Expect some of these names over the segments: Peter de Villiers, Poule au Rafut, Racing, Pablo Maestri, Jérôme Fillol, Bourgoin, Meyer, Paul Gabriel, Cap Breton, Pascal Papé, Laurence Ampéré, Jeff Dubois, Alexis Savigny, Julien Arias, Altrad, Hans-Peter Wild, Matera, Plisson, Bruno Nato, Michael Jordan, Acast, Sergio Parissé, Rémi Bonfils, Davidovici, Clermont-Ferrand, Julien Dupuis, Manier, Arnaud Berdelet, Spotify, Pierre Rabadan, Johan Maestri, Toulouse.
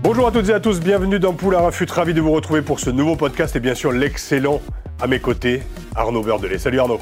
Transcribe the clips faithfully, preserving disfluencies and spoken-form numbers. Bonjour à toutes et à tous, bienvenue dans Poule au Rafut, ravi de vous retrouver pour ce nouveau podcast et bien sûr l'excellent à mes côtés, Arnaud Berdelet. Salut Arnaud.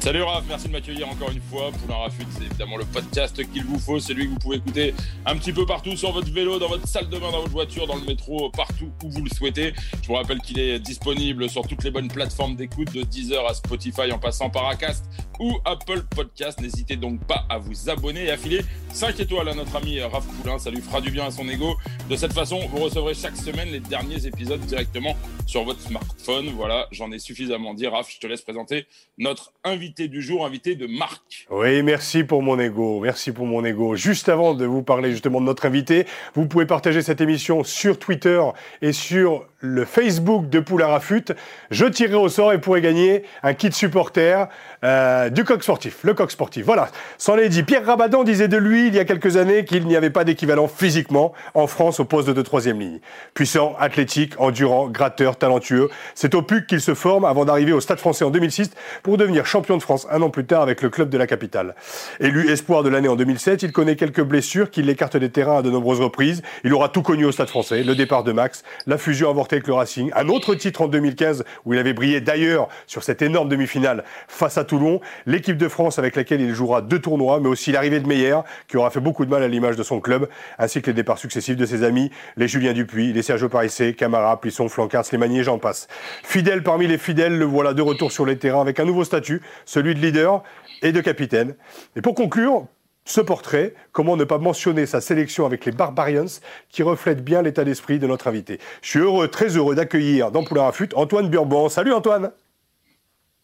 Salut Raph, merci de m'accueillir encore une fois. Poule au Rafut, c'est évidemment le podcast qu'il vous faut, celui que vous pouvez écouter un petit peu partout, sur votre vélo, dans votre salle de bain, dans votre voiture, dans le métro, partout où vous le souhaitez. Je vous rappelle qu'il est disponible sur toutes les bonnes plateformes d'écoute, de Deezer à Spotify, en passant par Acast ou Apple Podcast. N'hésitez donc pas à vous abonner et à filer cinq étoiles à notre ami Raph Poulain, ça lui fera du bien à son ego. De cette façon, vous recevrez chaque semaine les derniers épisodes directement sur votre smartphone. Voilà, j'en ai suffisamment dit. Raph, je te laisse présenter notre invité du jour, invité de Marc. Oui, merci pour mon ego, merci pour mon ego. Juste avant de vous parler justement de notre invité, vous pouvez partager cette émission sur Twitter et sur le Facebook de Poule au Rafut. Je tirerai au sort et pourrai gagner un kit supporter euh, du Coq Sportif, le Coq Sportif. Voilà, c'en est dit. Pierre Rabadan disait de lui il y a quelques années qu'il n'y avait pas d'équivalent physiquement en France au poste de troisième ligne. Puissant, athlétique, endurant, gratteur, talentueux, c'est au Puc qu'il se forme avant d'arriver au Stade français en deux mille six pour devenir champion de France un an plus tard avec le club de la capitale. Élu espoir de l'année en deux mille sept, il connaît quelques blessures qui l'écartent des terrains à de nombreuses reprises. Il aura tout connu au Stade français, le départ de Max, la fusion avortée avec le Racing, un autre titre en deux mille quinze où il avait brillé d'ailleurs sur cette énorme demi-finale face à Toulon, l'équipe de France avec laquelle il jouera deux tournois, mais aussi l'arrivée de Meyer qui aura fait beaucoup de mal à l'image de son club, ainsi que les départs successifs de ses amis, les Julien Dupuis, les Sergio Parissé, Camara, Plisson, Flancars, les Manier, j'en passe. Fidèle parmi les fidèles, le voilà de retour sur les terrains avec un nouveau statut, celui de leader et de capitaine. Et pour conclure ce portrait, comment ne pas mentionner sa sélection avec les Barbarians qui reflète bien l'état d'esprit de notre invité. Je suis heureux, très heureux d'accueillir dans Poule au Rafut Antoine Burban. Salut Antoine.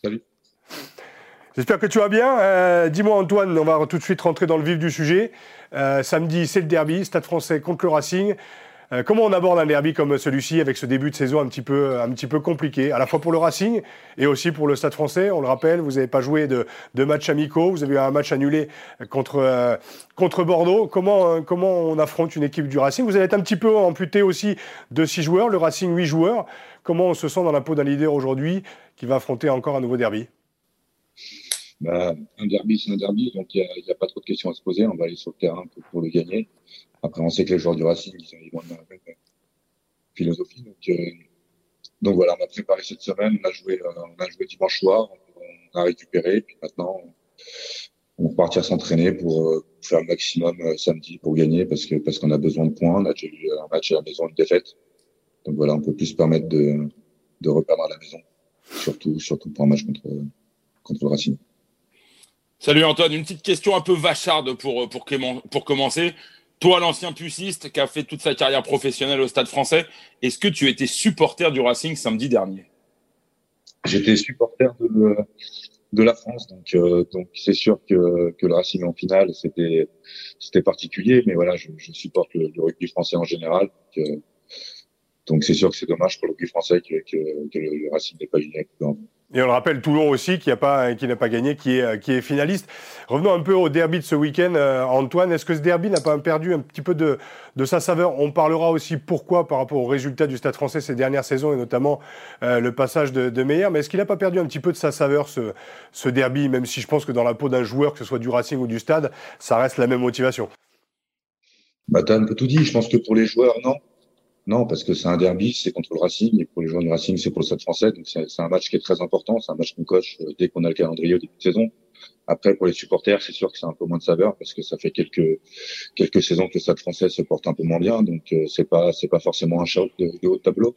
Salut. J'espère que tu vas bien. Euh, dis-moi Antoine, on va tout de suite rentrer dans le vif du sujet. Euh, samedi, c'est le derby, Stade français contre le Racing. Euh, comment on aborde un derby comme celui-ci avec ce début de saison un petit peu, un petit peu compliqué, à la fois pour le Racing et aussi pour le Stade français? On le rappelle, vous n'avez pas joué de, de matchs amicaux, vous avez eu un match annulé contre, euh, contre Bordeaux. Comment, euh, comment on affronte une équipe du Racing? Vous allez être un petit peu amputé aussi de six joueurs, le Racing huit joueurs. Comment on se sent dans la peau d'un leader aujourd'hui qui va affronter encore un nouveau derby? Bah, un derby, c'est un derby, donc il n'y a, a pas trop de questions à se poser. On va aller sur le terrain pour, pour le gagner. Après, on sait que les joueurs du Racing, ils ont une philosophie. Donc, euh, donc voilà, on a préparé cette semaine, on a joué, euh, on a joué dimanche soir, on, on a récupéré, puis maintenant, on va repartir s'entraîner pour euh, faire le maximum euh, samedi pour gagner, parce que parce qu'on a besoin de points. On a déjà eu un match à la maison, une défaite. Donc voilà, on peut plus se permettre de de reperdre à la maison, surtout surtout pour un match contre contre le Racing. Salut Antoine, une petite question un peu vacharde pour pour pour commencer. Toi, l'ancien puciste qui a fait toute sa carrière professionnelle au Stade français, est-ce que tu étais supporter du Racing samedi dernier? J'étais supporter de, de la France, donc, euh, donc c'est sûr que, que le Racing en finale, c'était, c'était particulier, mais voilà, je, je supporte le, le rugby français en général. Donc, euh, donc c'est sûr que c'est dommage pour le rugby français que, que, que le, le Racing n'ait pas gagné. Et on le rappelle, Toulon aussi, qui, a pas, qui n'a pas gagné, qui est, qui est finaliste. Revenons un peu au derby de ce week-end, euh, Antoine. Est-ce que ce derby n'a pas perdu un petit peu de, de sa saveur? On parlera aussi pourquoi par rapport aux résultats du Stade français ces dernières saisons, et notamment euh, le passage de, de Meyer. Mais est-ce qu'il n'a pas perdu un petit peu de sa saveur, ce, ce derby, même si je pense que dans la peau d'un joueur, que ce soit du Racing ou du Stade, ça reste la même motivation? Bah, t'as un peu tout dit. Je pense que pour les joueurs, non. Non, parce que c'est un derby, c'est contre le Racing, et pour les joueurs du Racing, c'est pour le Stade français. Donc c'est, c'est un match qui est très important, c'est un match qu'on coche dès qu'on a le calendrier au début de saison. Après, pour les supporters, c'est sûr que c'est un peu moins de saveur, parce que ça fait quelques quelques saisons que le Stade français se porte un peu moins bien, donc euh, c'est pas c'est pas forcément un choc de, de haut de tableau.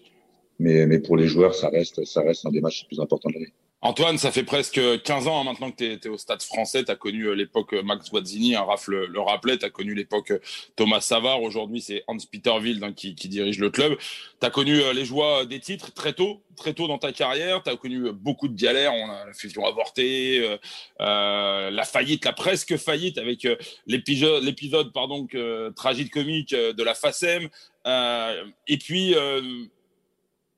Mais mais pour les joueurs, ça reste ça reste un des matchs les plus importants de l'année. Antoine, ça fait presque quinze ans hein, maintenant que tu es au Stade français. Tu as connu l'époque Max Guazzini, hein, Raph le, le rappelait. Tu as connu l'époque Thomas Savard. Aujourd'hui, c'est Hans-Peter Wild hein, qui, qui dirige le club. Tu as connu les joies des titres très tôt, très tôt dans ta carrière. Tu as connu beaucoup de galères. On a la fusion avortée, euh, la faillite, la presque faillite avec l'épisode, l'épisode pardon, euh, tragique-comique de la F A C E M. Euh, et puis... Euh,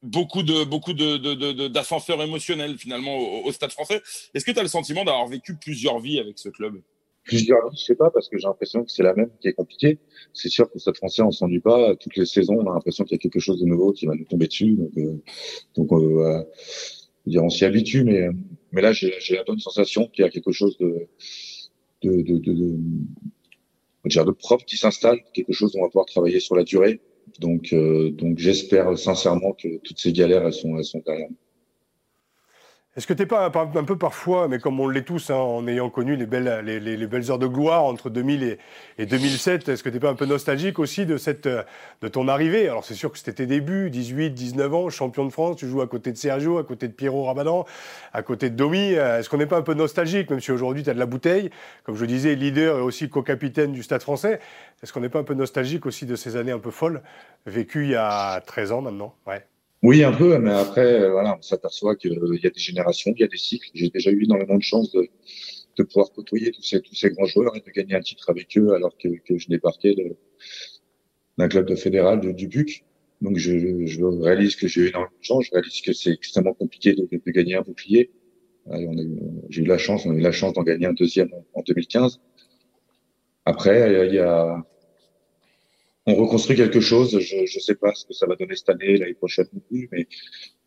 beaucoup de beaucoup de, de, de d'ascenseurs émotionnels finalement au, au Stade français. Est-ce que tu as le sentiment d'avoir vécu plusieurs vies avec ce club? Plusieurs vies, je sais pas, parce que j'ai l'impression que c'est la même qui est compliquée. C'est sûr qu'au Stade français, on s'ennuie pas. Toutes les saisons, on a l'impression qu'il y a quelque chose de nouveau qui va nous tomber dessus. Donc, euh, donc euh, euh, on s'y habitue, mais mais là, j'ai, j'ai la bonne sensation qu'il y a quelque chose de de de de, de, de, de propre qui s'installe, quelque chose dont on va pouvoir travailler sur la durée. Donc, euh, donc j'espère sincèrement que toutes ces galères, elles sont, elles sont derrière nous. Est-ce que t'es pas un peu parfois, mais comme on l'est tous, hein, en ayant connu les belles, les, les, les belles heures de gloire entre deux mille et, et deux mille sept, est-ce que t'es pas un peu nostalgique aussi de cette, de ton arrivée? Alors c'est sûr que c'était tes débuts, dix-huit, dix-neuf ans, champion de France, tu joues à côté de Sergio, à côté de Pierre Rabadan, à côté de Domi. Est-ce qu'on n'est pas un peu nostalgique, même si aujourd'hui t'as de la bouteille, comme je disais, leader et aussi co-capitaine du Stade français? Est-ce qu'on n'est pas un peu nostalgique aussi de ces années un peu folles, vécues il y a treize ans maintenant? Ouais. Oui, un peu, mais après, euh, voilà, on s'aperçoit qu'il euh, y a des générations, il y a des cycles. J'ai déjà eu énormément de chance de, de pouvoir côtoyer tous ces, tous ces grands joueurs et de gagner un titre avec eux alors que, que je débarquais de, d'un club de fédéral, de, du Puc. Donc, je, je réalise que j'ai eu énormément de chance, je réalise que c'est extrêmement compliqué de, de gagner un bouclier. Alors, on a eu, j'ai eu la chance, on a eu la chance d'en gagner un deuxième en, en deux mille quinze. Après, il y a... On reconstruit quelque chose. Je ne sais pas ce que ça va donner cette année, l'année prochaine non plus, mais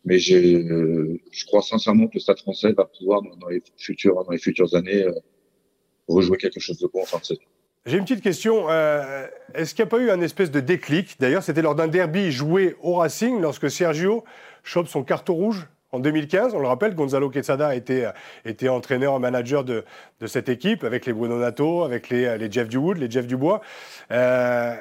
mais j'ai, euh, je crois sincèrement que le Stade français va pouvoir dans les futures dans les futures années euh, rejouer quelque chose de bon en fin de saison. J'ai une petite question. Euh, est-ce qu'il n'y a pas eu un espèce de déclic? D'ailleurs, c'était lors d'un derby joué au Racing lorsque Sergio chope son carton rouge. En deux mille quinze, on le rappelle, Gonzalo Quesada était, était entraîneur, manager de, de cette équipe, avec les Bruno Nato, avec les, les Jeff Duwood, les Jeff Dubois. Euh,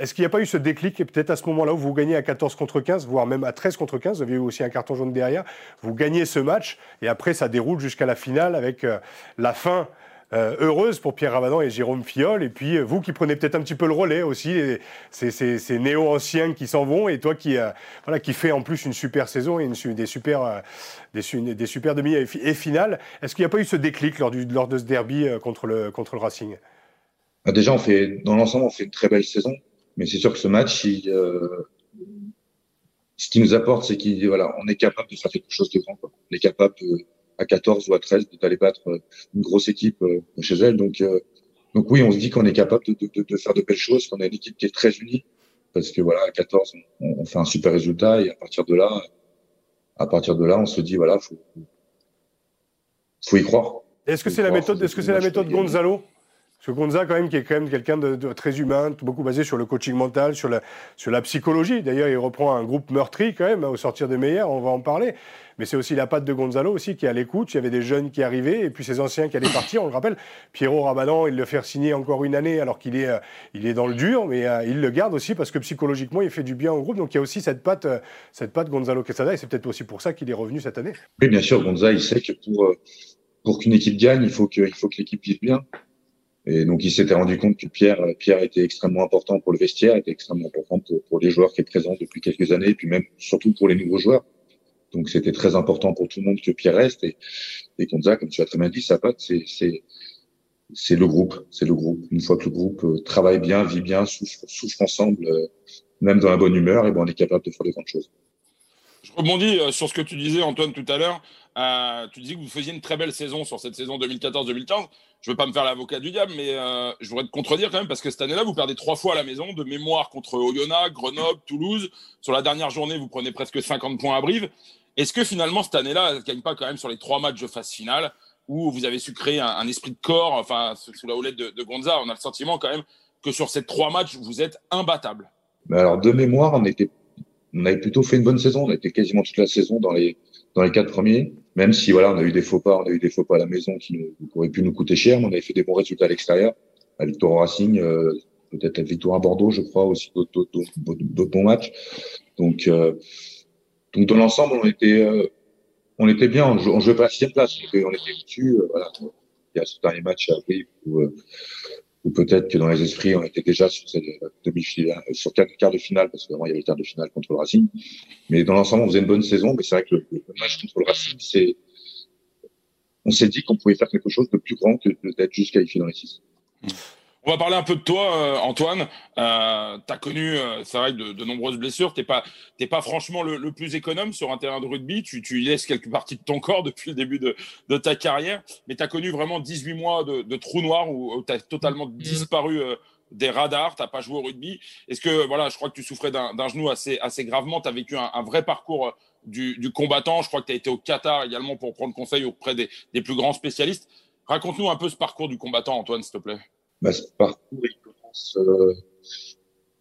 est-ce qu'il n'y a pas eu ce déclic? Et peut-être à ce moment-là où vous gagnez à quatorze contre quinze, voire même à treize contre quinze, vous aviez eu aussi un carton jaune derrière, vous gagnez ce match, et après ça déroule jusqu'à la finale avec euh, la fin euh, heureuse pour Pierre Rabadan et Jérôme Fillol, et puis euh, vous qui prenez peut-être un petit peu le relais aussi, et ces, ces, ces néo-anciens qui s'en vont, et toi qui, euh, voilà, qui fais en plus une super saison et une, des super, euh, des, une, des super demi et, et finales. Est-ce qu'il n'y a pas eu ce déclic lors, du, lors de ce derby euh, contre, le, contre le Racing? Déjà, on fait, dans l'ensemble, on fait une très belle saison. Mais c'est sûr que ce match, il, euh, ce qui nous apporte, c'est qu'on voilà, est capable de faire quelque chose de grand. Quoi. On est capable, euh, à quatorze ou à treize, d'aller battre une grosse équipe euh, chez elle. Donc, euh, donc oui, on se dit qu'on est capable de, de, de faire de belles choses, qu'on a une équipe qui est très unie. Parce que voilà, à quatorze, on, on fait un super résultat. Et à partir de là, à partir de là, on se dit, voilà, faut, faut y croire. Est-ce que c'est la méthode, est-ce que c'est la méthode Gonzalo ? Parce que Gonza, quand même, qui est quand même quelqu'un de, de très humain, beaucoup basé sur le coaching mental, sur la, sur la psychologie. D'ailleurs, il reprend un groupe meurtri quand même, hein, au sortir de Meyer, on va en parler. Mais c'est aussi la patte de Gonzalo aussi qui est à l'écoute. Il y avait des jeunes qui arrivaient et puis ces anciens qui allaient partir, on le rappelle. Pierrot Rabadan, il le fait signer encore une année alors qu'il est, euh, il est dans le dur, mais euh, il le garde aussi parce que psychologiquement, il fait du bien au groupe. Donc il y a aussi cette patte, euh, cette patte Gonzalo Quesada, et c'est peut-être aussi pour ça qu'il est revenu cette année. Oui, bien sûr, Gonza, il sait que pour, euh, pour qu'une équipe gagne, il faut que, il faut que l'équipe vive bien. Et donc, il s'était rendu compte que Pierre, Pierre était extrêmement important pour le vestiaire, était extrêmement important pour, pour les joueurs qui étaient présents depuis quelques années, et puis même, surtout pour les nouveaux joueurs. Donc, c'était très important pour tout le monde que Pierre reste. Et, et Gonza, comme tu as très bien dit, sa patte, c'est, c'est, c'est le groupe, c'est le groupe. Une fois que le groupe travaille bien, vit bien, souffre, souffre ensemble, euh, même dans la bonne humeur, et ben, on est capable de faire de grandes choses. Je rebondis sur ce que tu disais, Antoine, tout à l'heure. Euh, tu disais que vous faisiez une très belle saison sur cette saison deux mille quatorze deux mille quinze. Je ne veux pas me faire l'avocat du diable, mais euh, je voudrais te contredire quand même, parce que cette année-là, vous perdez trois fois à la maison, de mémoire, contre Oyonnax, Grenoble, Toulouse. Sur la dernière journée, vous prenez presque cinquante points à Brive. Est-ce que finalement, cette année-là, elle ne gagne pas quand même sur les trois matchs de phase finale, où vous avez su créer un, un esprit de corps, enfin, sous la houlette de, de Gonza? On a le sentiment quand même que sur ces trois matchs, vous êtes imbattable. Mais alors, de mémoire, on était... On avait plutôt fait une bonne saison. On était quasiment toute la saison dans les dans les quatre premiers. Même si voilà, on a eu des faux pas, on a eu des faux pas à la maison qui, nous, qui auraient pu nous coûter cher, mais on avait fait des bons résultats à l'extérieur. La victoire au Racing, euh, peut-être la victoire à Bordeaux, je crois aussi d'autres d'autres, d'autres, d'autres bons matchs. Donc euh, donc dans l'ensemble, on était euh, on était bien, on ne jouait, jouait pas la sixième place, on était, on était dessus. Euh, voilà. Il y a ce dernier match à Brive où, euh, où peut-être que dans les esprits, on était déjà sur cette demi-finale, sur quatre quarts de finale, parce qu'avant il y avait le quart de finale contre le Racing. Mais dans l'ensemble, on faisait une bonne saison. Mais c'est vrai que le, le match contre le Racing, c'est, on s'est dit qu'on pouvait faire quelque chose de plus grand que d'être juste qualifié dans les six. Mmh. On va parler un peu de toi, Antoine. Euh, tu as connu, c'est vrai, de, de nombreuses blessures. Tu n'es pas, t'es pas franchement le, le plus économe sur un terrain de rugby. Tu, tu laisses quelques parties de ton corps depuis le début de, de ta carrière. Mais tu as connu vraiment dix-huit mois de, de trou noir où, où tu as totalement disparu euh, des radars. Tu n'as pas joué au rugby. Est-ce que, voilà, je crois que tu souffrais d'un, d'un genou assez, assez gravement. Tu as vécu un, un vrai parcours du, du combattant. Je crois que tu as été au Qatar également pour prendre conseil auprès des, des plus grands spécialistes. Raconte-nous un peu ce parcours du combattant, Antoine, s'il te plaît. Bah, ce parcours, il commence euh,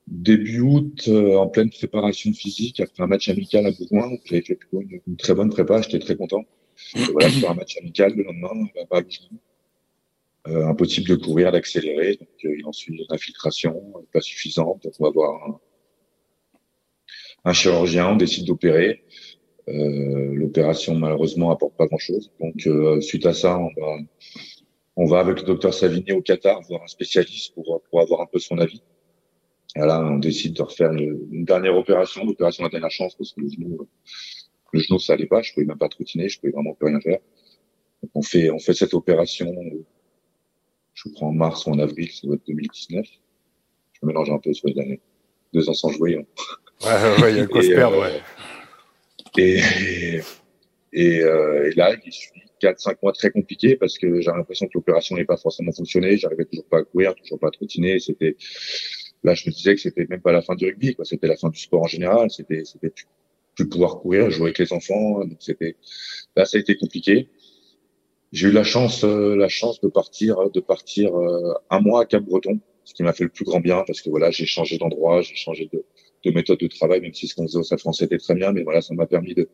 début août, euh, en pleine préparation physique, après un match amical à Bourgoin. J'avais fait plutôt une, une très bonne prépa, j'étais très content. Et voilà, faire un match amical le lendemain, à Paris. Euh, impossible de courir, d'accélérer. Donc, euh, il en suit une infiltration, pas suffisante. Donc, on va voir un, un chirurgien, on décide d'opérer. Euh, l'opération, malheureusement, apporte pas grand-chose. Donc, euh, suite à ça, on va... On va avec le docteur Savigné au Qatar voir un spécialiste pour, pour avoir un peu son avis. Là, on décide de refaire une, une dernière opération, l'opération de la dernière chance, parce que le genou, le genou, ça allait pas. Je pouvais même pas trottiner, je pouvais vraiment plus rien faire. Donc, on fait, on fait cette opération, je crois en mars ou en avril, ça doit être deux mille dix-neuf. Je me mélange un peu sur les années. Deux ans sans jouer. On... Ouais, ouais, il y a le cosper, euh, ouais. Et, et, et, euh, et là, il suit. quatre cinq mois très compliqués parce que j'avais l'impression que l'opération n'avait pas forcément fonctionné. J'arrivais toujours pas à courir, toujours pas à trottiner. C'était, là, je me disais que c'était même pas la fin du rugby, quoi. C'était la fin du sport en général. C'était, c'était plus, plus pouvoir courir, jouer avec les enfants. Donc c'était, là, ça a été compliqué. J'ai eu la chance, euh, la chance de partir, de partir, euh, un mois à Cap Breton, ce qui m'a fait le plus grand bien parce que voilà, j'ai changé d'endroit, j'ai changé de, de méthode de travail, même si ce qu'on faisait au Stade français était très bien, mais voilà, ça m'a permis de,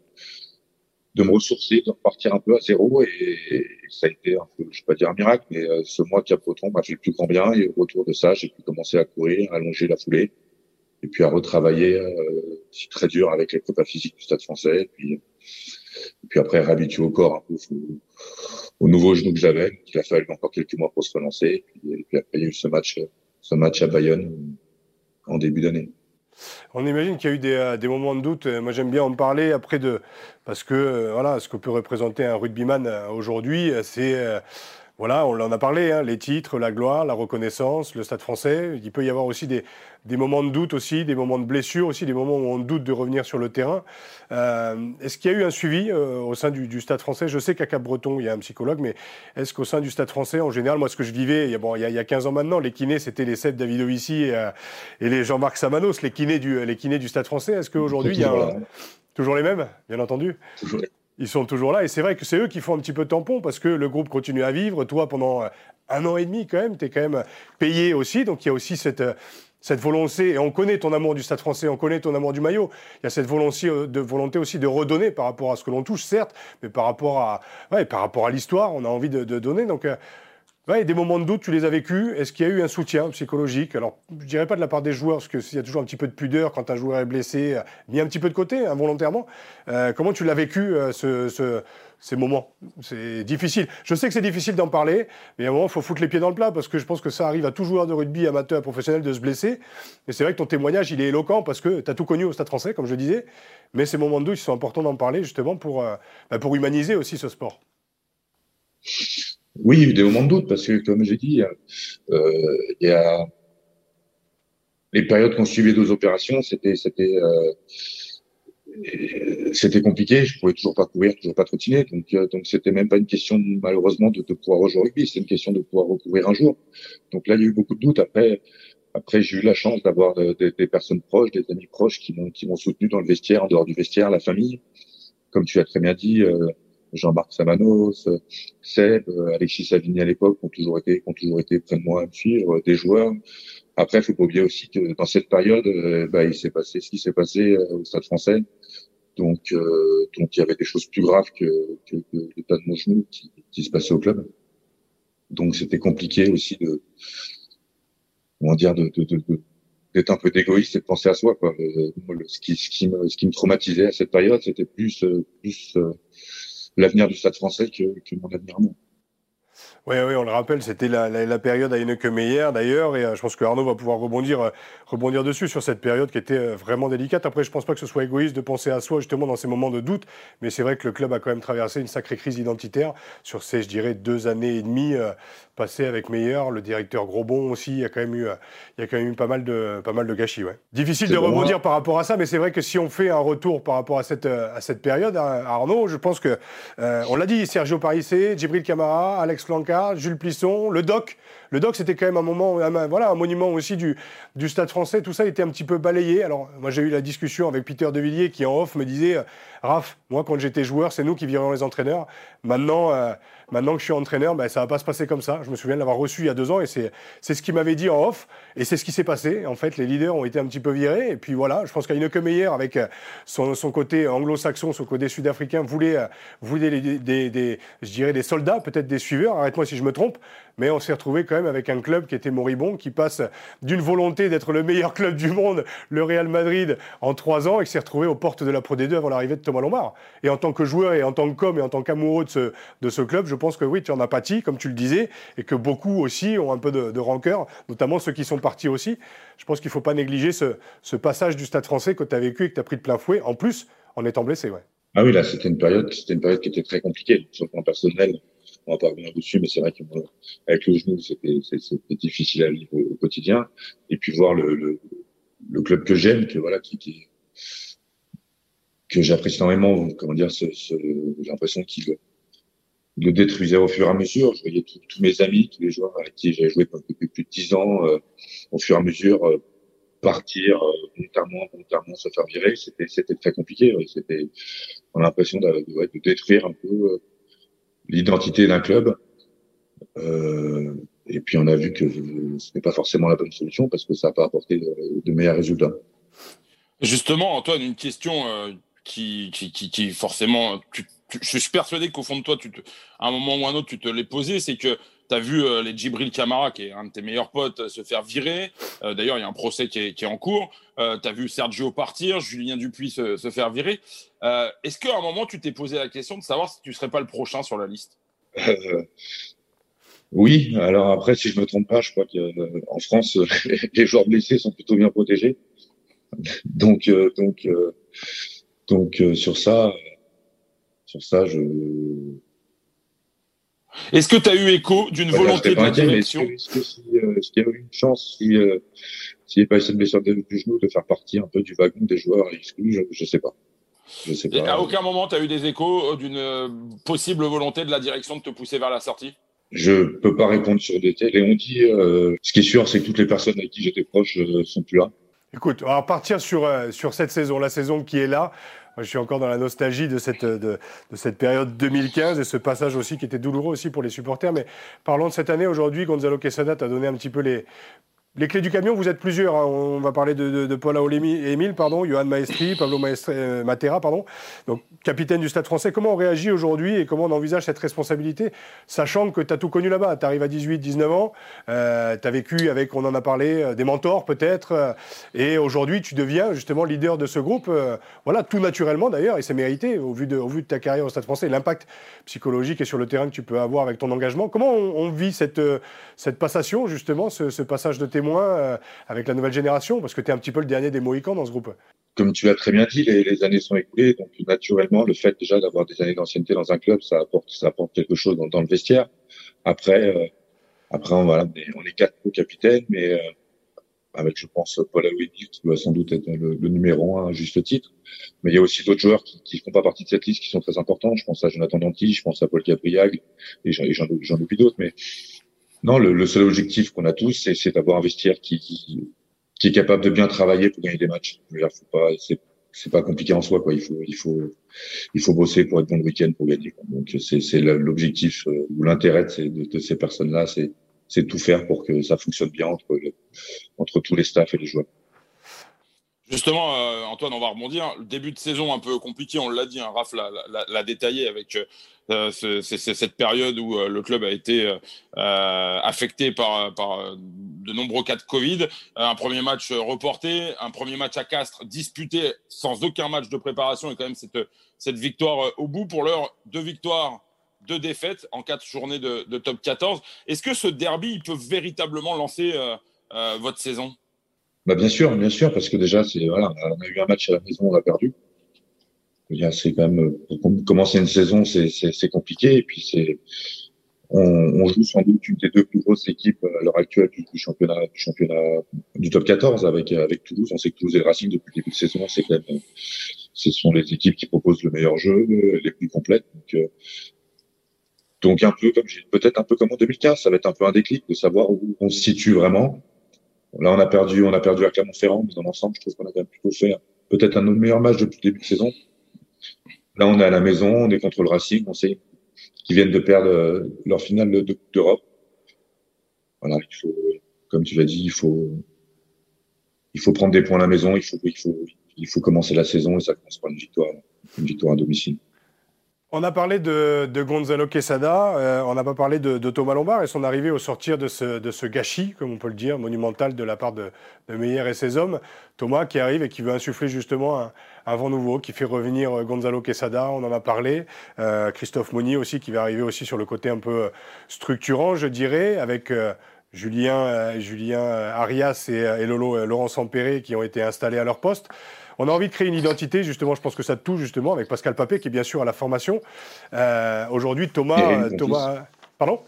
de me ressourcer, de repartir un peu à zéro, et, et ça a été un peu, je vais pas dire un miracle, mais euh, ce mois Cap Breton m'a fait le plus grand bien, et au retour de ça, j'ai pu commencer à courir, à allonger la foulée, et puis à retravailler euh, très dur avec les prépas physiques du Stade français, et puis, et puis après réhabituer au corps un peu au, au nouveau genou que j'avais, qu'il a fallu encore quelques mois pour se relancer, et puis, et puis après il y a eu ce match, ce match à Bayonne en début d'année. On imagine qu'il y a eu des, des moments de doute. Moi, j'aime bien en parler après de... Parce que, voilà, ce que peut représenter un rugbyman aujourd'hui, c'est... Euh, voilà, on en a parlé, hein, les titres, la gloire, la reconnaissance, le Stade français. Il peut y avoir aussi des, des moments de doute aussi, des moments de blessure aussi, des moments où on doute de revenir sur le terrain. Euh, est-ce qu'il y a eu un suivi euh, au sein du, du Stade français? Je sais qu'à Cap-Breton, il y a un psychologue, mais est-ce qu'au sein du Stade français, en général, moi, ce que je vivais, il y a, bon, il y a, il y a quinze ans maintenant, les kinés, c'était les Seb Davidovici et, euh, et les Jean-Marc Samanos, les kinés du, les kinés du Stade français. Est-ce qu'aujourd'hui, il y a un, toujours les mêmes, bien entendu? Toujours. Ils sont toujours là et c'est vrai que c'est eux qui font un petit peu tampon parce que le groupe continue à vivre. Toi, pendant un an et demi quand même, tu es quand même payé aussi. Donc il y a aussi cette, cette volonté, et on connaît ton amour du Stade français, on connaît ton amour du maillot. Il y a cette volonté, de, volonté aussi de redonner par rapport à ce que l'on touche, certes, mais par rapport à, ouais, par rapport à l'histoire, on a envie de, de donner. Donc ouais, des moments de doute, tu les as vécus. Est-ce qu'il y a eu un soutien psychologique? Alors je dirais pas de la part des joueurs parce qu'il y a toujours un petit peu de pudeur quand un joueur est blessé, mis un petit peu de côté involontairement. Euh, comment tu l'as vécu euh, ce, ce, ces moments? C'est difficile. Je sais que c'est difficile d'en parler, mais à un moment il faut foutre les pieds dans le plat parce que je pense que ça arrive à tout joueur de rugby, amateur, professionnel, de se blesser. Et c'est vrai que ton témoignage il est éloquent parce que tu as tout connu au Stade français comme je le disais, mais ces moments de doute ils sont importants d'en parler justement pour, euh, bah, pour humaniser aussi ce sport. Oui, il y a eu des moments de doute parce que, comme j'ai dit, euh, il y a les périodes qu'on suivait deux opérations, c'était c'était euh, c'était compliqué. Je pouvais toujours pas courir, toujours pas trottiner, donc euh, donc c'était même pas une question malheureusement de, de pouvoir rejouer au rugby, c'est une question de pouvoir recourir un jour. Donc là, il y a eu beaucoup de doutes. Après, après, j'ai eu la chance d'avoir de, de, des personnes proches, des amis proches qui m'ont qui m'ont soutenu dans le vestiaire, en dehors du vestiaire, la famille, comme tu as très bien dit. Euh, Jean-Marc Samanos, Seb, Alexis Savigny à l'époque, qui ont toujours été, qui ont toujours été près de moi à me suivre, des joueurs. Après, il faut pas oublier aussi que dans cette période, bah, il s'est passé ce qui s'est passé au Stade français. Donc, euh, donc il y avait des choses plus graves que, que, que l'état de mon genou qui, qui se passait au club. Donc, c'était compliqué aussi de, comment dire, de, de, de, de d'être un peu égoïste et de penser à soi, quoi. Le, ce qui, ce qui me, ce qui me traumatisait à cette période, c'était plus, plus. l'avenir du Stade français que, que mon avenir à moi. Oui, oui, on le rappelle, c'était la, la, la période à Heineke Meyer d'ailleurs, et euh, je pense que Arnaud va pouvoir rebondir, euh, rebondir dessus sur cette période qui était euh, vraiment délicate. Après, je ne pense pas que ce soit égoïste de penser à soi justement dans ces moments de doute, mais c'est vrai que le club a quand même traversé une sacrée crise identitaire sur ces, je dirais, deux années et demie euh, passées avec Meyer, le directeur Grosbon aussi. Il y a quand même eu, euh, il y a quand même eu pas mal de, pas mal de gâchis. Ouais. Difficile de rebondir par rapport à ça, mais c'est vrai que si on fait un retour par rapport à cette, à cette période, hein, Arnaud, je pense que euh, on l'a dit, Sergio Parissé, Djibril Camara, Alex Flancars, Jules Plisson, le Doc. Le Doc, c'était quand même un moment, un, voilà, un monument aussi du, du Stade français. Tout ça était un petit peu balayé. Alors, moi, j'ai eu la discussion avec Peter De Villiers qui, en off, me disait « Raph, moi, quand j'étais joueur, c'est nous qui virions les entraîneurs. Maintenant, euh, maintenant que je suis entraîneur, ben, ça ne va pas se passer comme ça. » Je me souviens de l'avoir reçu il y a deux ans et c'est ce qu'il m'avait dit en off. Et c'est ce qui s'est passé. En fait, les leaders ont été un petit peu virés. Et puis, voilà, je pense qu'Heineke Meyer, avec son, son côté anglo-saxon, son côté sud-africain, voulait, voulait des, des, des, des, je dirais des soldats, peut-être des suiveurs. Arrête-moi si je me trompe. Mais on s'est retrouvé quand même avec un club qui était moribond, qui passe d'une volonté d'être le meilleur club du monde, le Real Madrid, en trois ans, et qui s'est retrouvé aux portes de la Pro D deux avant l'arrivée de Thomas Lombard. Et en tant que joueur, et en tant que com, et en tant qu'amoureux de ce, de ce club, je pense que oui, tu en as pâti, comme tu le disais, et que beaucoup aussi ont un peu de, de rancœur, notamment ceux qui sont partis aussi. Je pense qu'il ne faut pas négliger ce, ce passage du Stade français que tu as vécu et que tu as pris de plein fouet, en plus, en étant blessé. Ouais. Ah oui, là, c'était une période, c'était une période qui était très compliquée, sur le plan personnel. On va pas revenir dessus, mais c'est vrai qu'avec le genou, c'était difficile à vivre au, au quotidien. Et puis voir le, le, le club que j'aime, que voilà, qui, qui que j'apprécie énormément, comment dire, ce, ce, j'ai l'impression qu'il le détruisait au fur et à mesure. Je voyais tout, tous mes amis, tous les joueurs avec qui j'avais joué depuis plus de dix ans, euh, au fur et à mesure euh, partir volontairement, euh, volontairement se faire virer. C'était, c'était très compliqué. Ouais. C'était, on a l'impression de, de, de détruire un peu. Euh, l'identité d'un club, euh, et puis on a vu que ce n'est pas forcément la bonne solution parce que ça n'a pas apporté de, de meilleurs résultats. Justement, Antoine, une question euh, qui, qui, qui, qui forcément, tu, tu, je suis persuadé qu'au fond de toi, tu te, à un moment ou à un autre, tu te l'es posé, c'est que tu as vu euh, les Djibril Camara, qui est un de tes meilleurs potes, se faire virer. Euh, D'ailleurs, il y a un procès qui est, qui est en cours. Euh, tu as vu Sergio partir, Julien Dupuis se, se faire virer. Euh, Est-ce qu'à un moment, tu t'es posé la question de savoir si tu ne serais pas le prochain sur la liste ? euh, Oui. Alors après, si je ne me trompe pas, je crois qu'en France, les joueurs blessés sont plutôt bien protégés. Donc, euh, donc, euh, donc euh, sur ça, sur ça, je... Est-ce que tu as eu écho d'une bah, volonté de la direction? Est-ce qu'il est y a eu une chance, s'il n'y si avait pas eu cette blessure du genou, de faire partie un peu du wagon des joueurs exclus? Je ne sais pas. Je sais pas. À aucun moment, tu as eu des échos d'une possible volonté de la direction de te pousser vers la sortie? Je ne peux pas répondre sur des tels. Et on dit, euh, ce qui est sûr, c'est que toutes les personnes avec qui j'étais proche ne euh, sont plus là. Écoute, on va partir sur, euh, sur cette saison, la saison qui est là. Moi, je suis encore dans la nostalgie de cette, de, de cette période deux mille quinze et ce passage aussi qui était douloureux aussi pour les supporters. Mais parlons de cette année. Aujourd'hui, Gonzalo Quesada t'a donné un petit peu les, les clés du camion. Vous êtes plusieurs. Hein. On va parler de, de, de Paul Alo-Emile, pardon, Johan Maestri, Pablo Maestri, euh, Matera, pardon. Donc, capitaine du Stade français. Comment on réagit aujourd'hui et comment on envisage cette responsabilité, sachant que tu as tout connu là-bas? Tu arrives à dix-huit, dix-neuf ans. Euh, tu as vécu avec, on en a parlé, euh, des mentors peut-être. Euh, et aujourd'hui, tu deviens justement leader de ce groupe. Euh, voilà, tout naturel. Naturellement d'ailleurs, et c'est mérité au vu, de, au vu de ta carrière au Stade français, l'impact psychologique et sur le terrain que tu peux avoir avec ton engagement. Comment on, on vit cette, cette passation, justement, ce, ce passage de témoin euh, avec la nouvelle génération? Parce que tu es un petit peu le dernier des Mohicans dans ce groupe. Comme tu l'as très bien dit, les, les années sont écoulées, donc naturellement, le fait déjà d'avoir des années d'ancienneté dans un club, ça apporte, ça apporte quelque chose dans, dans le vestiaire. Après, euh, après on, voilà, on, est, on est quatre co-capitaines, mais euh, avec, je pense, Paul Alo-Emile, qui doit sans doute être le, le numéro un à juste titre. Mais il y a aussi d'autres joueurs qui, qui font pas partie de cette liste, qui sont très importants. Je pense à Jonathan Danty, je pense à Paul Gabriel, et j'en oublie d'autres. Mais non, le, le seul objectif qu'on a tous, c'est d'avoir un vestiaire qui, qui, qui est capable de bien travailler pour gagner des matchs. Je veux dire, faut pas, c'est, c'est pas compliqué en soi, quoi. Il faut, il faut, il faut bosser pour être bon le week-end pour gagner, quoi. Donc, c'est, c'est l'objectif ou l'intérêt de, de, de ces personnes-là, c'est, c'est tout faire pour que ça fonctionne bien entre, le, entre tous les staffs et les joueurs. Justement, euh, Antoine, on va rebondir. Le début de saison un peu compliqué, on l'a dit, hein, Raph l'a détaillé avec euh, ce, ce, cette période où euh, le club a été euh, affecté par, par de nombreux cas de Covid, un premier match reporté, un premier match à Castres disputé sans aucun match de préparation et quand même cette, cette victoire au bout. Pour l'heure, deux victoires, deux défaites en quatre journées de, de top quatorze. Est-ce que ce derby il peut véritablement lancer euh, euh, votre saison ? Bah bien sûr, bien sûr, parce que déjà, c'est, voilà, on a eu un match à la maison, on a perdu. C'est quand même, pour commencer une saison, c'est, c'est, c'est compliqué. Et puis, c'est, on, on joue sans doute une des deux plus grosses équipes à l'heure actuelle du, du championnat, du championnat, du top quatorze avec, avec Toulouse. On sait que Toulouse et le Racing, depuis le début de saison, c'est quand même, ce sont les équipes qui proposent le meilleur jeu, les plus complètes. Donc, euh, donc, un peu comme, peut-être un peu comme en deux mille quinze, ça va être un peu un déclic de savoir où on se situe vraiment. Là, on a perdu, on a perdu à Clermont-Ferrand, mais dans l'ensemble, je trouve qu'on a quand même plutôt fait peut-être un de nos meilleurs matchs depuis le début de saison. Là, on est à la maison, on est contre le Racing, on sait qu'ils viennent de perdre leur finale de Coupe d'Europe. Voilà, il faut, comme tu l'as dit, il faut, il faut prendre des points à la maison, il faut, il faut, il faut commencer la saison et ça commence par une victoire, une victoire à domicile. On a parlé de, de Gonzalo Quesada, euh, on n'a pas parlé de, de Thomas Lombard et son arrivée au sortir de ce, de ce gâchis, comme on peut le dire, monumental de la part de, de Meyer et ses hommes. Thomas qui arrive et qui veut insuffler justement un, un vent nouveau, qui fait revenir Gonzalo Quesada, on en a parlé. Euh, Christophe Monnier aussi qui va arriver aussi sur le côté un peu structurant, je dirais, avec euh, Julien, euh, Julien Arias et, et Lolo euh, Laurence Ampéré qui ont été installés à leur poste. On a envie de créer une identité, justement, je pense que ça touche, justement, avec Pascal Papé, qui est bien sûr à la formation. Euh, aujourd'hui, Thomas... Et Thomas, pardon ?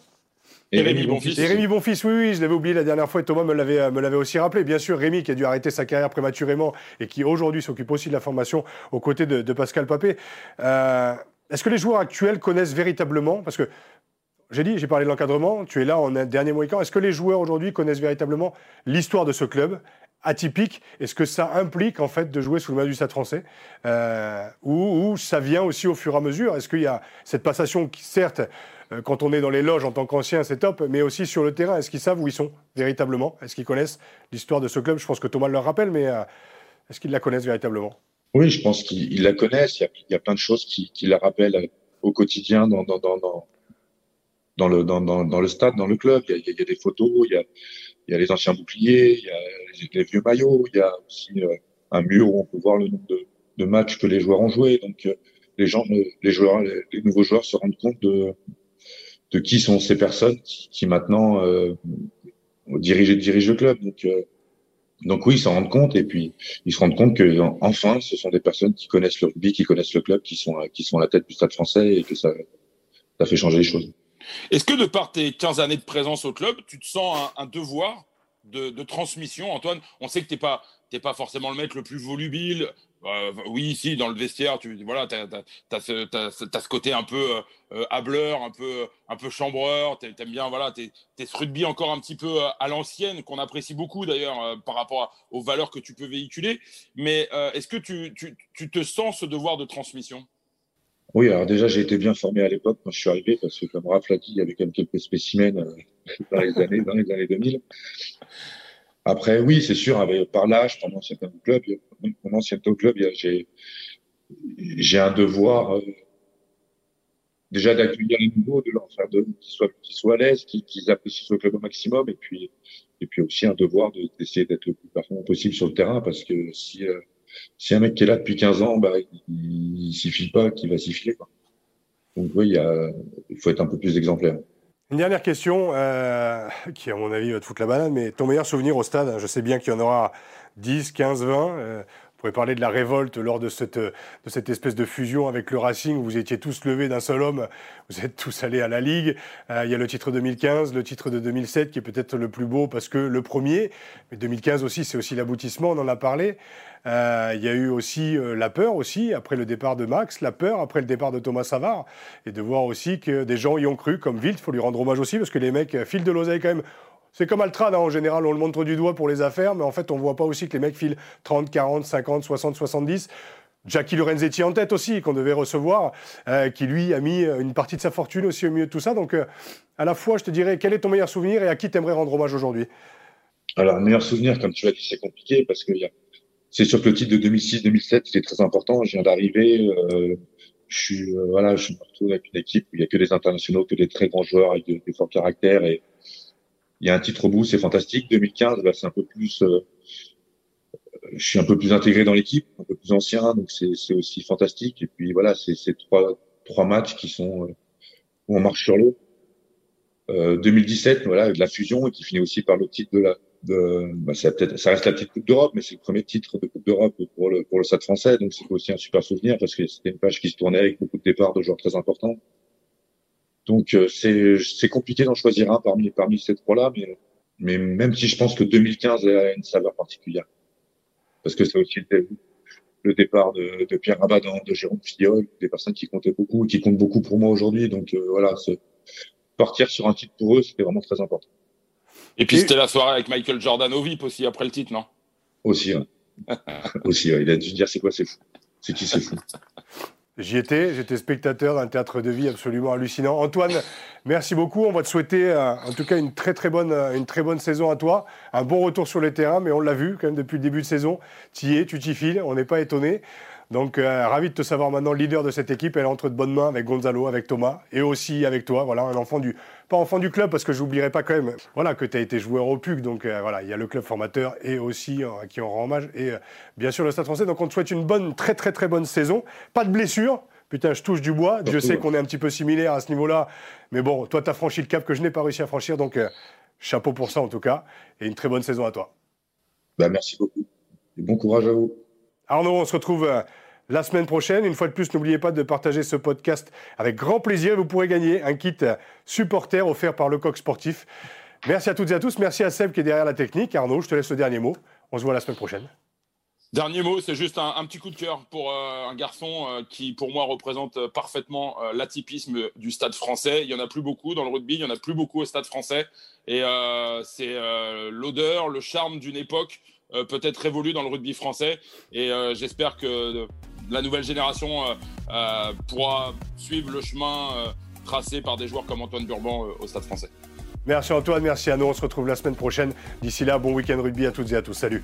Et Rémi Bonfils. Et Rémi Bonfils, oui, oui, je l'avais oublié la dernière fois et Thomas me l'avait, me l'avait aussi rappelé. Bien sûr, Rémi qui a dû arrêter sa carrière prématurément et qui, aujourd'hui, s'occupe aussi de la formation aux côtés de, de Pascal Papé. Euh, est-ce que les joueurs actuels connaissent véritablement ? Parce que, j'ai dit, j'ai parlé de l'encadrement, tu es là en un dernier Mohican. Est-ce que les joueurs, aujourd'hui, connaissent véritablement l'histoire de ce club ? Atypique, est-ce que ça implique en fait de jouer sous le maillot du Stade français euh, ou, ou ça vient aussi au fur et à mesure? Est-ce qu'il y a cette passation qui, certes, euh, quand on est dans les loges en tant qu'ancien, c'est top, mais aussi sur le terrain, est-ce qu'ils savent où ils sont véritablement? Est-ce qu'ils connaissent l'histoire de ce club? Je pense que Thomas le rappelle, mais euh, est-ce qu'ils la connaissent véritablement? Oui, je pense qu'ils la connaissent. Il y a, il y a plein de choses qui, qui la rappellent au quotidien dans, dans, dans, dans, dans, le, dans, dans, dans le stade, dans le club. Il y a, il y a des photos, il y a... Il y a les anciens boucliers, il y a les, les vieux maillots, il y a aussi euh, un mur où on peut voir le nombre de, de matchs que les joueurs ont joué. Donc euh, les gens, les joueurs, les, les nouveaux joueurs se rendent compte de, de qui sont ces personnes qui, qui maintenant euh, dirigent, dirigent le club. Donc, euh, donc oui, ils s'en rendent compte et puis ils se rendent compte que enfin, ce sont des personnes qui connaissent le rugby, qui connaissent le club, qui sont qui sont à la tête du Stade français et que ça, ça fait changer les choses. Est-ce que de par tes quinze années de présence au club, tu te sens un, un devoir de, de transmission, Antoine? On sait que tu n'es pas, t'es pas forcément le mec le plus volubile. Euh, oui, ici, dans le vestiaire, tu voilà, t'as, t'as, t'as ce, t'as, t'as ce côté un peu euh, hableur, un peu, un peu chambreur. T'a, t'aimes bien, voilà, t'es, t'es ce rugby encore un petit peu à l'ancienne, qu'on apprécie beaucoup d'ailleurs euh, par rapport à, aux valeurs que tu peux véhiculer. Mais euh, est-ce que tu, tu, tu te sens ce devoir de transmission ? Oui, alors déjà, j'ai été bien formé à l'époque quand je suis arrivé, parce que comme Raph l'a dit, il y avait quand même quelques spécimens euh, dans les années, dans les années deux mille. Après, oui, c'est sûr, avec, par l'âge, pendant certains clubs, pendant certains clubs, j'ai, j'ai un devoir, euh, déjà d'accueillir les nouveaux, de leur faire de, qu'ils soient, qu'ils soient à l'aise, qu'ils, qu'ils apprécient le club au maximum, et puis, et puis aussi un devoir de, d'essayer d'être le plus performant possible sur le terrain, parce que si, euh, Si un mec qui est là depuis quinze ans, bah, il ne s'y file pas, qu'il va s'y filer. Quoi. Donc oui, il, y a, il faut être un peu plus exemplaire. Une dernière question, euh, qui à mon avis va te foutre la banane, mais ton meilleur souvenir au stade, hein, je sais bien qu'il y en aura dix, quinze, vingt. Euh, on pourrait parler de la révolte lors de cette, de cette espèce de fusion avec le Racing, où vous étiez tous levés d'un seul homme, vous êtes tous allés à la Ligue. Il euh, y a le titre deux mille quinze, le titre de deux mille sept, qui est peut-être le plus beau parce que le premier, mais deux mille quinze aussi, c'est aussi l'aboutissement, on en a parlé. Il euh, y a eu aussi euh, la peur aussi après le départ de Max, la peur après le départ de Thomas Savard et de voir aussi que des gens y ont cru comme Wild, il faut lui rendre hommage aussi parce que les mecs filent de l'oseille quand même. C'est comme Altrad, hein, en général, on le montre du doigt pour les affaires mais en fait on voit pas aussi que les mecs filent trente, quarante, cinquante, soixante, soixante-dix. Jackie Lorenzetti en tête aussi, qu'on devait recevoir, euh, qui lui a mis une partie de sa fortune aussi au milieu de tout ça. Donc euh, à la fois je te dirais quel est ton meilleur souvenir et à qui t'aimerais rendre hommage aujourd'hui? Alors meilleur souvenir comme tu l'as dit c'est compliqué parce que y a... C'est sûr que le titre de deux mille six deux mille sept, c'était très important. Je viens d'arriver, euh, je suis euh, voilà, je me retrouve avec une équipe où il n'y a que des internationaux, que des très grands joueurs avec de, de forts caractères et il y a un titre au bout, c'est fantastique. deux mille quinze, bah, c'est un peu plus, euh, je suis un peu plus intégré dans l'équipe, un peu plus ancien, donc c'est, c'est aussi fantastique. Et puis voilà, c'est, c'est trois, trois matchs qui sont, euh, où on marche sur l'eau. Euh, deux mille dix-sept, voilà, avec la fusion et qui finit aussi par le titre de la, de, bah, ça peut-être, ça reste la petite Coupe d'Europe, mais c'est le premier titre de Coupe d'Europe pour le, pour le Stade français, donc c'est aussi un super souvenir parce que c'était une page qui se tournait avec beaucoup de départs de joueurs très importants. Donc c'est c'est compliqué d'en choisir un parmi parmi ces trois-là, mais mais même si je pense que deux mille quinze a une saveur particulière, parce que c'est aussi le, le départ de, de Pierre Rabadan, de Jérôme Fillol, des personnes qui comptaient beaucoup, qui comptent beaucoup pour moi aujourd'hui. Donc euh, voilà, ce, partir sur un titre pour eux, c'était vraiment très important. Et puis c'était la soirée avec Michael Jordan au V I P aussi après le titre, non ? Aussi, ouais. aussi, ouais. Il a dû dire c'est quoi, c'est fou, c'est qui, c'est fou. J'y étais, j'étais spectateur d'un théâtre de vie absolument hallucinant. Antoine, merci beaucoup. On va te souhaiter euh, en tout cas une très très bonne, une très bonne saison à toi. Un bon retour sur les terrains, mais on l'a vu quand même depuis le début de saison. T'y es, tu t'y files, on n'est pas étonné. Donc euh, ravi de te savoir maintenant leader de cette équipe. Elle est entre de bonnes mains avec Gonzalo, avec Thomas et aussi avec toi. Voilà, un enfant du... Pas enfant du club, parce que je n'oublierai pas quand même voilà, que tu as été joueur au Puc. Donc euh, voilà, il y a le club formateur et aussi euh, à qui on rend hommage. Et euh, bien sûr, le Stade français. Donc on te souhaite une bonne, très très très bonne saison. Pas de blessure. Putain, je touche du bois. Surtout, je sais ouais. qu'on est un petit peu similaires à ce niveau-là. Mais bon, toi, tu as franchi le cap que je n'ai pas réussi à franchir. Donc euh, chapeau pour ça en tout cas. Et une très bonne saison à toi. Bah, merci beaucoup. Et bon courage à vous. Arnaud, on se retrouve euh, la semaine prochaine. Une fois de plus, n'oubliez pas de partager ce podcast avec grand plaisir. Vous pourrez gagner un kit supporter offert par Le Coq Sportif. Merci à toutes et à tous. Merci à Seb qui est derrière la technique. Arnaud, je te laisse le dernier mot. On se voit la semaine prochaine. Dernier mot, c'est juste un, un petit coup de cœur pour euh, un garçon euh, qui, pour moi, représente euh, parfaitement euh, l'atypisme du Stade français. Il n'y en a plus beaucoup dans le rugby, il n'y en a plus beaucoup au Stade français. Et euh, c'est euh, l'odeur, le charme d'une époque euh, peut-être révolue dans le rugby français. Et euh, j'espère que... Euh, la nouvelle génération euh, euh, pourra suivre le chemin euh, tracé par des joueurs comme Antoine Burban euh, au Stade français. Merci Antoine, merci Arnaud. On se retrouve la semaine prochaine. D'ici là, bon week-end rugby à toutes et à tous. Salut.